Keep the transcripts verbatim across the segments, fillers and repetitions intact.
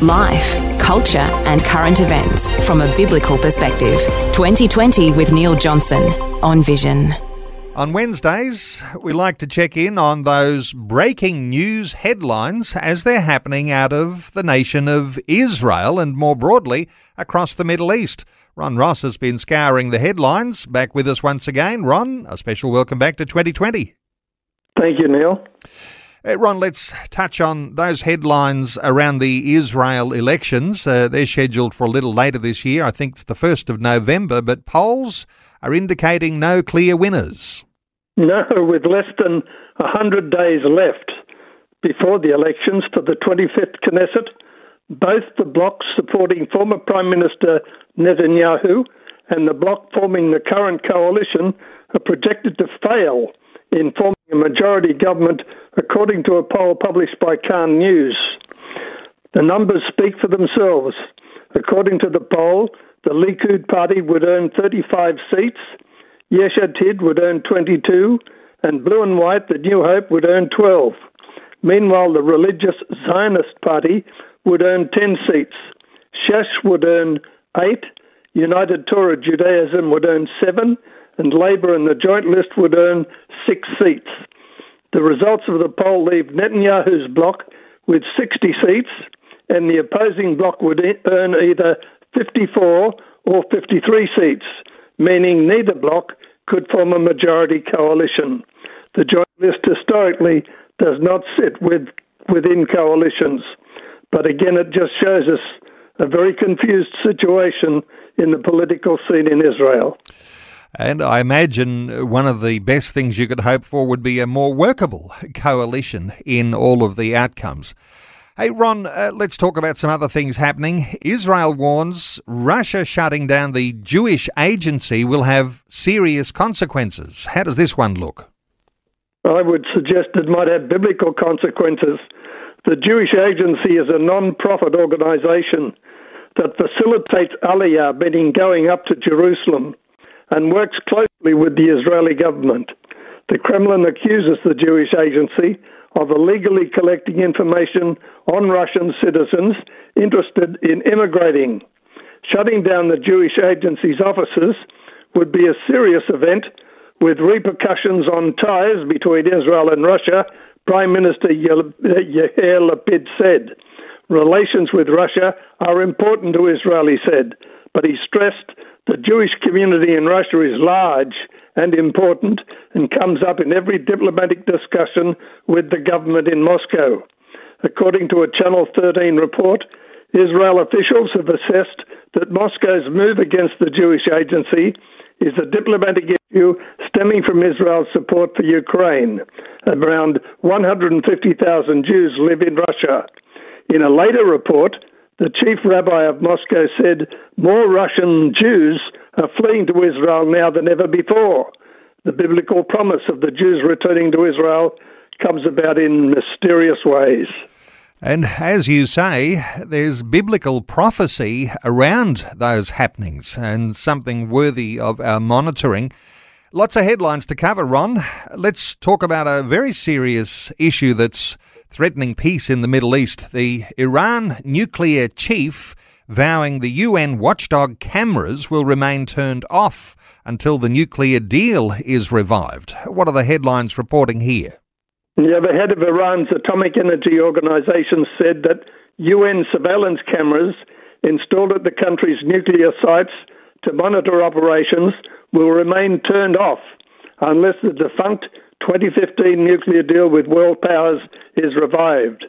Life, culture and current events from a biblical perspective. twenty twenty with Neil Johnson on Vision. On Wednesdays, we like to check in on those breaking news headlines as they're happening out of the nation of Israel and more broadly across the Middle East. Ron Ross has been scouring the headlines. Back with us once again. Ron, a special welcome back to twenty twenty. Thank you, Neil. Uh, Ron, let's touch on those headlines around the Israel elections. Uh, they're scheduled for a little later this year. I think it's the first of November, but polls are indicating no clear winners. No, with less than one hundred days left before the elections to the twenty-fifth Knesset, both the blocs supporting former Prime Minister Netanyahu and the bloc forming the current coalition are projected to fail in forming a majority government, according to a poll published by Kan News. The numbers speak for themselves. According to the poll, the Likud party would earn thirty-five seats, Yesh Atid would earn twenty-two, and Blue and White, the New Hope, would earn twelve. Meanwhile, the religious Zionist party would earn ten seats. Shas would earn eight, United Torah Judaism would earn seven, and Labor and the Joint List would earn six seats. The results of the poll leave Netanyahu's bloc with sixty seats, and the opposing bloc would earn either fifty-four or fifty-three seats, meaning neither bloc could form a majority coalition. The Joint List historically does not sit with, within coalitions. But again, it just shows us a very confused situation in the political scene in Israel. And I imagine one of the best things you could hope for would be a more workable coalition in all of the outcomes. Hey, Ron, uh, let's talk about some other things happening. Israel warns Russia shutting down the Jewish agency will have serious consequences. How does this one look? I would suggest it might have biblical consequences. The Jewish agency is a non-profit organisation that facilitates Aliyah, meaning going up to Jerusalem, and works closely with the Israeli government. The Kremlin accuses the Jewish agency of illegally collecting information on Russian citizens interested in immigrating. Shutting down the Jewish agency's offices would be a serious event with repercussions on ties between Israel and Russia, Prime Minister Yair Lapid said. Relations with Russia are important to Israel, he said, but he stressed the Jewish community in Russia is large and important and comes up in every diplomatic discussion with the government in Moscow. According to a Channel thirteen report, Israel officials have assessed that Moscow's move against the Jewish agency is a diplomatic issue stemming from Israel's support for Ukraine. Around one hundred fifty thousand Jews live in Russia. In a later report, the chief rabbi of Moscow said more Russian Jews are fleeing to Israel now than ever before. The biblical promise of the Jews returning to Israel comes about in mysterious ways. And as you say, there's biblical prophecy around those happenings and something worthy of our monitoring. Lots of headlines to cover, Ron. Let's talk about a very serious issue that's threatening peace in the Middle East. The Iran nuclear chief vowing the U N watchdog cameras will remain turned off until the nuclear deal is revived. What are the headlines reporting here? Yeah, the head of Iran's Atomic Energy Organization said that U N surveillance cameras installed at the country's nuclear sites to monitor operations will remain turned off unless the defunct twenty fifteen nuclear deal with world powers is revived.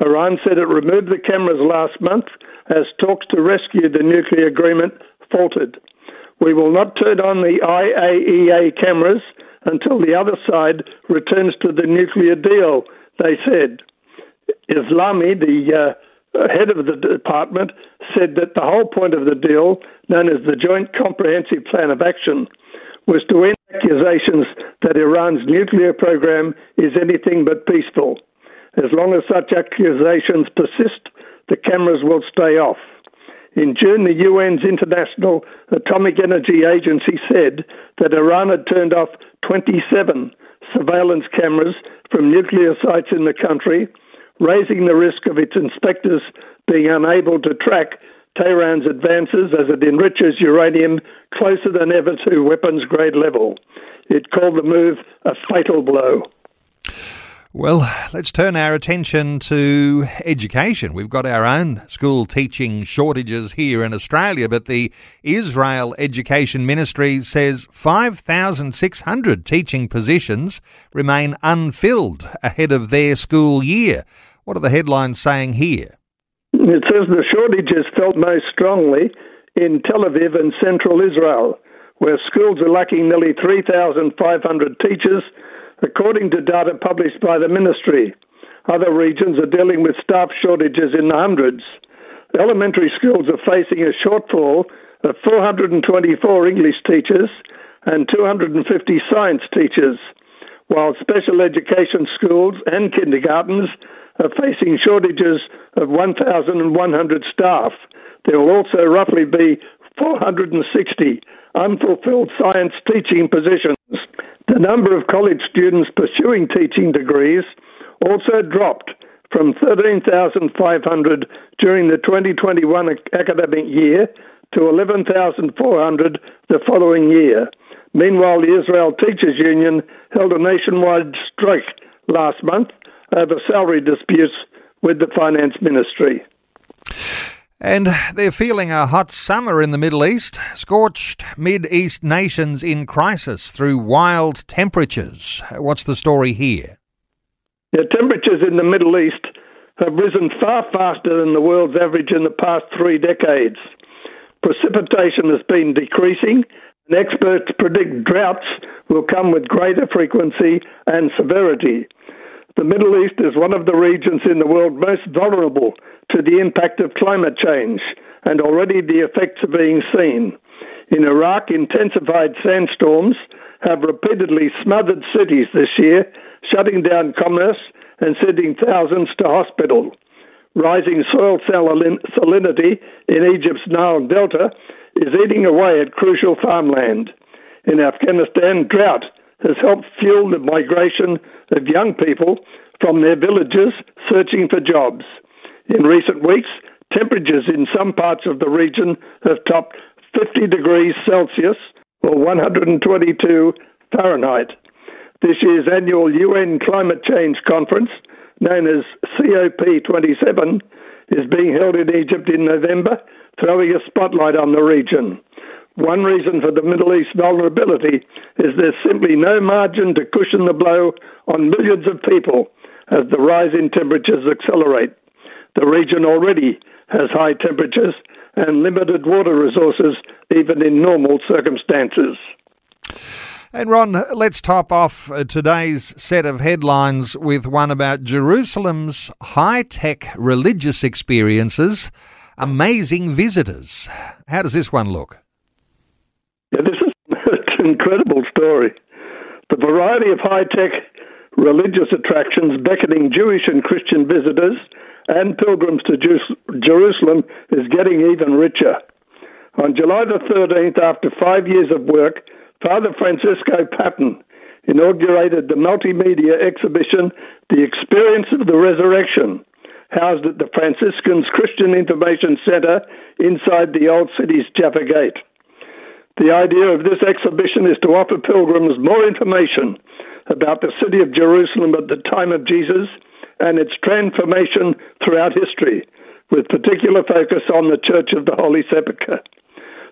Iran said it removed the cameras last month as talks to rescue the nuclear agreement faltered. We will not turn on the I A E A cameras until the other side returns to the nuclear deal, they said. Islami, the uh, head of the department, said that the whole point of the deal known as the Joint Comprehensive Plan of Action, was to end accusations that Iran's nuclear program is anything but peaceful. As long as such accusations persist, the cameras will stay off. In June, the U N's International Atomic Energy Agency said that Iran had turned off twenty-seven surveillance cameras from nuclear sites in the country, raising the risk of its inspectors being unable to track Tehran's advances as it enriches uranium closer than ever to weapons-grade level. It called the move a fatal blow. Well, let's turn our attention to education. We've got our own school teaching shortages here in Australia, but the Israel Education Ministry says five thousand six hundred teaching positions remain unfilled ahead of their school year. What are the headlines saying here? It says the shortage is felt most strongly in Tel Aviv and central Israel, where schools are lacking nearly three thousand five hundred teachers, according to data published by the ministry. Other regions are dealing with staff shortages in the hundreds. Elementary schools are facing a shortfall of four hundred twenty-four English teachers and two hundred fifty science teachers, while special education schools and kindergartens are facing shortages of one thousand one hundred staff. There will also roughly be four hundred sixty unfulfilled science teaching positions. The number of college students pursuing teaching degrees also dropped from thirteen thousand five hundred during the twenty twenty-one academic year to eleven thousand four hundred the following year. Meanwhile, the Israel Teachers Union held a nationwide strike last month over salary disputes with the Finance Ministry. And they're feeling a hot summer in the Middle East. Scorched Mideast nations in crisis through wild temperatures. What's the story here? The temperatures in the Middle East have risen far faster than the world's average in the past three decades. Precipitation has been decreasing, and experts predict droughts will come with greater frequency and severity. The Middle East is one of the regions in the world most vulnerable to the impact of climate change, and already the effects are being seen. In Iraq, intensified sandstorms have repeatedly smothered cities this year, shutting down commerce and sending thousands to hospital. Rising soil salinity in Egypt's Nile Delta is eating away at crucial farmland. In Afghanistan, drought has helped fuel the migration of young people from their villages searching for jobs. In recent weeks, temperatures in some parts of the region have topped fifty degrees Celsius or one hundred twenty-two Fahrenheit. This year's annual U N Climate Change Conference, known as C O P twenty-seven, is being held in Egypt in November, throwing a spotlight on the region. One reason for the Middle East vulnerability is there's simply no margin to cushion the blow on millions of people as the rise in temperatures accelerate. The region already has high temperatures and limited water resources, even in normal circumstances. And Ron, let's top off today's set of headlines with one about Jerusalem's high-tech religious experiences, amazing visitors. How does this one look? Yeah, this is an incredible story. The variety of high-tech religious attractions beckoning Jewish and Christian visitors and pilgrims to Jerusalem is getting even richer. On July the thirteenth, after five years of work, Father Francisco Patton inaugurated the multimedia exhibition, The Experience of the Resurrection, housed at the Franciscans Christian Information Centre inside the Old City's Jaffa Gate. The idea of this exhibition is to offer pilgrims more information about the city of Jerusalem at the time of Jesus and its transformation throughout history, with particular focus on the Church of the Holy Sepulchre.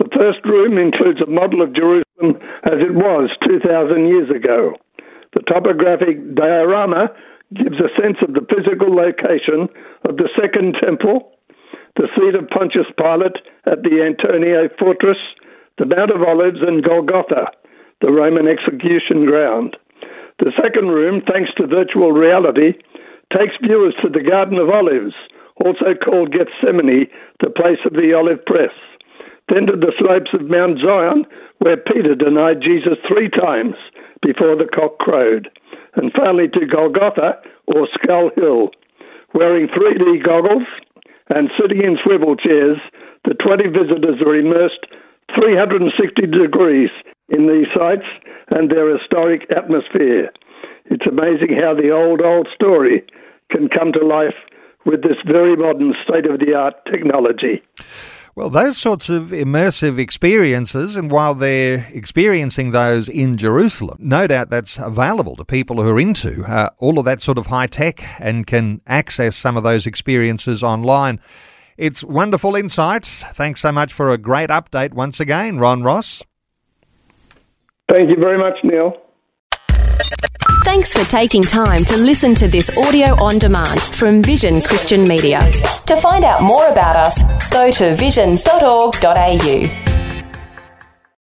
The first room includes a model of Jerusalem as it was two thousand years ago. The topographic diorama gives a sense of the physical location of the Second Temple, the seat of Pontius Pilate at the Antonia Fortress, the Mount of Olives, and Golgotha, the Roman execution ground. The second room, thanks to virtual reality, takes viewers to the Garden of Olives, also called Gethsemane, the place of the olive press. then to the slopes of Mount Zion, where Peter denied Jesus three times before the cock crowed, and finally to Golgotha, or Skull Hill. Wearing three D goggles and sitting in swivel chairs, the twenty visitors are immersed three hundred sixty degrees in these sites and their historic atmosphere. It's amazing how the old, old story can come to life with this very modern state-of-the-art technology. Well, those sorts of immersive experiences, and while they're experiencing those in Jerusalem, no doubt that's available to people who are into uh, all of that sort of high tech and can access some of those experiences online. It's wonderful insights. Thanks so much for a great update once again, Ron Ross. Thank you very much, Neil. Thanks for taking time to listen to this audio on demand from Vision Christian Media. To find out more about us, go to vision dot org dot a u.